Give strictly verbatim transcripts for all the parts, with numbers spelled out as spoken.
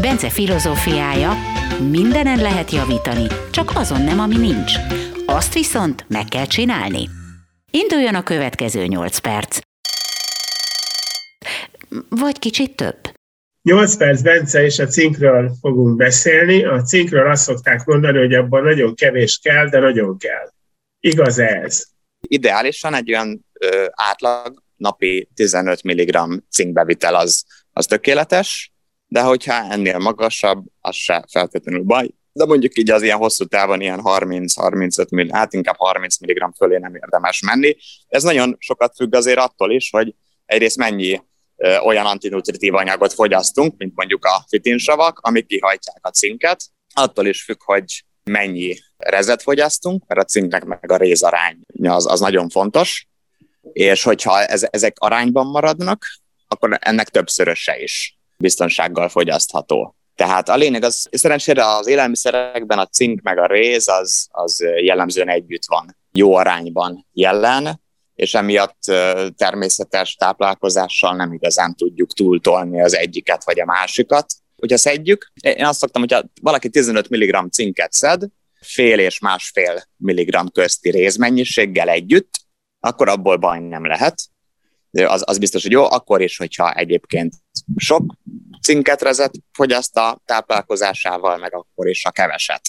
Bence filozófiája: mindenen lehet javítani, csak azon nem, ami nincs. Azt viszont meg kell csinálni. Induljon a következő nyolc perc. Vagy kicsit több. nyolc perc Bence, és a cinkről fogunk beszélni. A cinkről azt szokták mondani, hogy abban nagyon kevés kell, de nagyon kell. Igaz ez? Ideálisan egy olyan ö, átlag napi tizenöt milligramm cinkbevitel az, az tökéletes, de hogyha ennél magasabb, az se feltétlenül baj. De mondjuk így az ilyen hosszú távon ilyen harminc-harmincöt milligramm, hát inkább harminc milligramm fölé nem érdemes menni. Ez nagyon sokat függ azért attól is, hogy egyrészt mennyi ö, olyan antinutritív anyagot fogyasztunk, mint mondjuk a fitinsavak, amik kihajtják a cinket. Attól is függ, hogy mennyi rezet fogyasztunk, mert a cinknek meg a rézaránya az, az nagyon fontos, és hogyha ez, ezek arányban maradnak, akkor ennek többszöröse is biztonsággal fogyasztható. Tehát a lényeg az, szerencsére az élelmiszerekben a cink meg a réz az, az jellemzően együtt van, jó arányban jelen, és emiatt természetes táplálkozással nem igazán tudjuk túltolni az egyiket vagy a másikat. Hogyha szedjük, én azt szoktam, hogyha valaki tizenöt milligramm cinket szed, fél és másfél milligramm közti rézmennyiséggel együtt, akkor abból baj nem lehet. Az, az biztos, hogy jó, akkor is, hogyha egyébként sok cinket rezet fogyaszt a táplálkozásával, meg akkor is a keveset.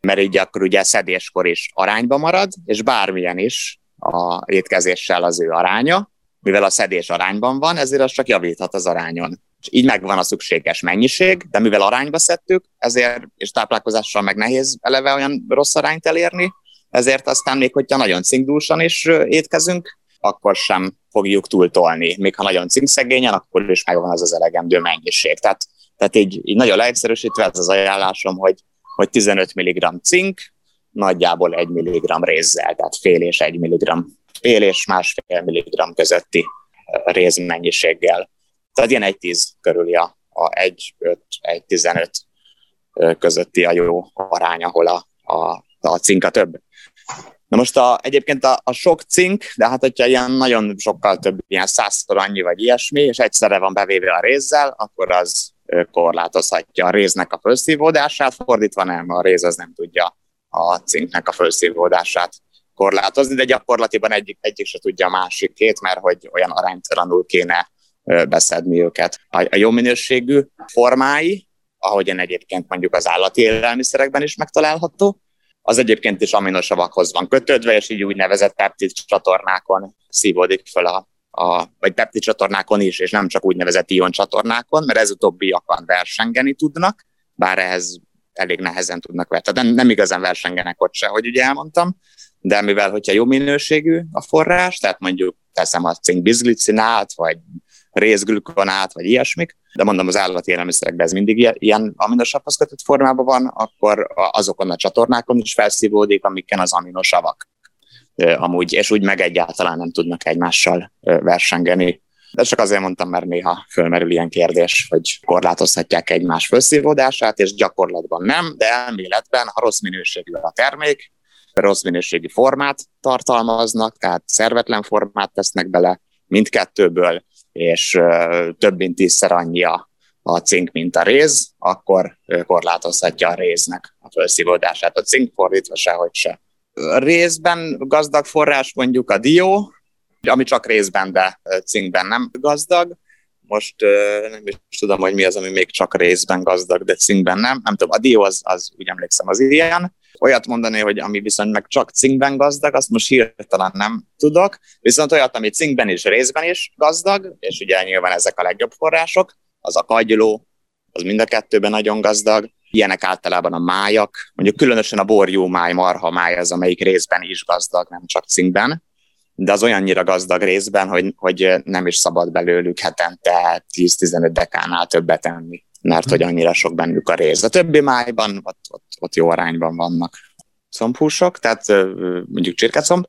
Mert így akkor ugye szedéskor is arányba marad, és bármilyen is a étkezéssel az ő aránya, mivel a szedés arányban van, ezért az csak javíthat az arányon. És így megvan a szükséges mennyiség, de mivel arányba szedtük, ezért, és táplálkozással meg nehéz eleve olyan rossz arányt elérni, ezért aztán még, hogyha nagyon cinkdúsan is étkezünk, akkor sem fogjuk túltolni. Még ha nagyon cinkszegényen, akkor is megvan az az elegendő mennyiség. Tehát, tehát így, így nagyon leegyszerűsítve ez az ajánlásom, hogy, hogy tizenöt milligramm cink, nagyjából egy milligramm rézzel, tehát fél és egy milligramm, fél és másfél milligramm közötti rézmennyiséggel. Tehát ilyen egy tíz körüli a, a egy öt, egy tizenöt közötti a jó arány, ahol a, a, a cink a több. Na most a, egyébként a, a sok cink, de hát hogyha ilyen nagyon sokkal több, ilyen százszor annyi vagy ilyesmi, és egyszerre van bevéve a rézzel, akkor az korlátozhatja a réznek a fölszívódását, fordítva nem, a réz az nem tudja a cinknek a fölszívódását korlátozni, de gyakorlatiban egyik, egyik se tudja a másikét, mert hogy olyan aránytalanul kéne beszedni őket. A jó minőségű formái, ahogyan egyébként mondjuk az állati élelmiszerekben is megtalálható, az egyébként is aminosavakhoz van kötődve, és így úgynevezett peptid csatornákon szívódik fel, a, a, vagy peptid csatornákon is, és nem csak úgynevezett ion csatornákon, mert ez utóbbiakon versengeni tudnak, bár ehhez elég nehezen tudnak versenni. Tehát nem igazán versengenek ott se, hogy ugye elmondtam, de mivel hogyha jó minőségű a forrás, tehát mondjuk teszem a zincbizglicinát, vagy részglukonát, vagy ilyesmik, de mondom, az állati élelmiszerekben ez mindig ilyen aminosavhoz kötött formában van, akkor azokon a csatornákon is felszívódik, amiken az aminosavak amúgy, és úgy meg egyáltalán nem tudnak egymással versengeni. De csak azért mondtam, mert néha fölmerül ilyen kérdés, hogy korlátozhatják egymás felszívódását, és gyakorlatban nem, de elméletben, ha rossz minőségű a termék, rossz minőségű formát tartalmaznak, tehát szervetlen formát tesznek bele mindkettőből, és több mint tízszer annyi a cink, mint a réz, akkor korlátozhatja a réznek a felszívódását. A cink fordítva sehogy se. Rézben gazdag forrás mondjuk a dió, ami csak rézben, de cinkben nem gazdag. Most nem is tudom, hogy mi az, ami még csak rézben gazdag, de cinkben nem. Nem tudom, a dió az, az úgy emlékszem, az ilyen. Olyat mondani, hogy ami viszont meg csak cinkben gazdag, azt most hirtelen nem tudok, viszont olyat, ami cinkben is, részben is gazdag, és ugye nyilván ezek a legjobb források, az a kagyló, az mind a kettőben nagyon gazdag, ilyenek általában a májak, mondjuk különösen a borjúmáj, marhamáj az, amelyik részben is gazdag, nem csak cinkben, de az olyannyira gazdag részben, hogy, hogy nem is szabad belőlük hetente tíz-tizenöt dekánál többet enni, mert hogy annyira sok bennük a rész. A többi májban ott, ott, ott jó arányban vannak combhúsok, tehát mondjuk csirkecomb,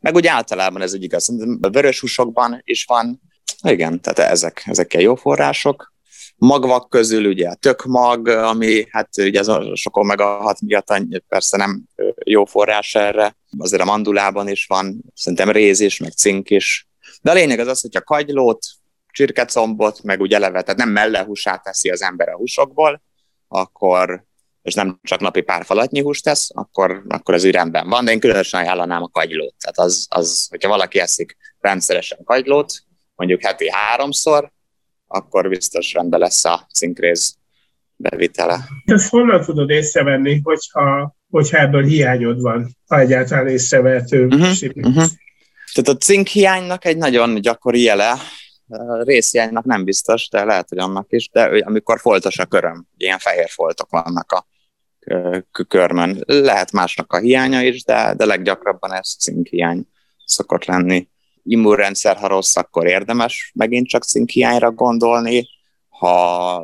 meg úgy általában ez úgy igaz. A vörös húsokban is van, igen, tehát ezek, ezekkel jó források. Magvak közül ugye a tökmag, ami hát ugye ez a sok omega hat miatt persze nem jó forrás erre, azért a mandulában is van, szerintem réz is, meg cink is. De a lényeg az az, hogyha kagylót, csirkecombot, meg úgy eleve, tehát nem mellehúsát teszi az ember a húsokból, akkor, és nem csak napi pár falatnyi húst tesz, akkor, akkor az rendben van, de én különösen ajánlanám a kagylót. Tehát az, az, hogyha valaki eszik rendszeresen kagylót, mondjuk heti háromszor, akkor biztos rendben lesz a cinkréz bevitele. Ezt honnan tudod észrevenni, hogyha, hogyha ebből hiányod van, ha egyáltalán észrevehető? Uh-huh, uh-huh. Tehát a cink hiánynak egy nagyon gyakori jele, részhiánynak nem biztos, de lehet, hogy annak is, de amikor foltos a köröm, ilyen fehér foltok vannak a körmön. Lehet másnak a hiánya is, de, de leggyakrabban ez cinkhiány szokott lenni. Immunrendszer, ha rossz, akkor érdemes megint csak cinkhiányra gondolni. Ha,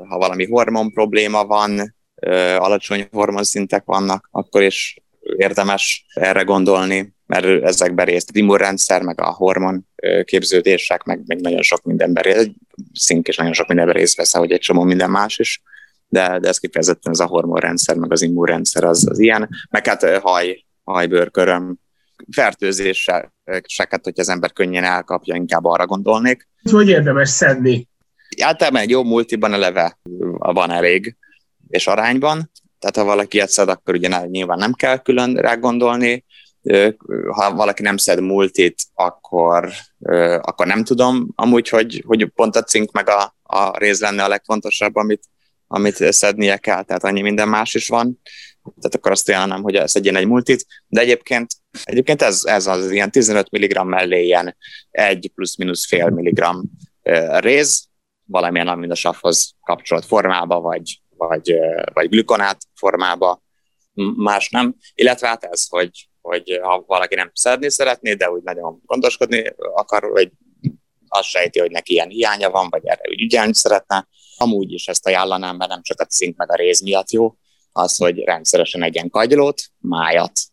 ha valami hormon probléma van, ö, alacsony hormonszintek vannak, akkor is érdemes erre gondolni, mert ezekben részt az immunrendszer, meg a hormon képződések, meg, meg nagyon sok mindenben részt, cink is nagyon sok mindenben részt vesz, ahogy egy csomó minden más is, de, de ez kifejezetten ez a hormonrendszer, meg az immunrendszer az, az ilyen, meg hát haj, hajbőrköröm, fertőzéseket, hogy az ember könnyen elkapja, inkább arra gondolnék. Hogy érdemes szedni? Általában egy jó multiban eleve van elég, és arányban. Tehát ha valaki ilyet szed, akkor ugye nyilván nem kell külön rá gondolni. Ha valaki nem szed multit, akkor, akkor nem tudom amúgy, hogy, hogy pont a cink meg a, a réz lenne a legfontosabb, amit, amit szednie kell, tehát annyi minden más is van. Tehát akkor azt ajánlom, hogy szedjen egy multit, de egyébként, egyébként ez, ez az ilyen tizenöt milligramm mellé ilyen egy plusz-minusz fél milligramm réz, valamilyen aminosavhoz kapcsolt formába, vagy, vagy, vagy glükonát formába, más nem. Illetve hát ez, hogy, hogy ha valaki nem szedni szeretné, de úgy nagyon gondoskodni akar, vagy azt sejti, hogy neki ilyen hiánya van, vagy erre úgy ügyelni szeretne, amúgy is ezt ajánlanám, mert nem csak a cink meg a réz miatt jó, az, hogy rendszeresen egyen kagylót, májat,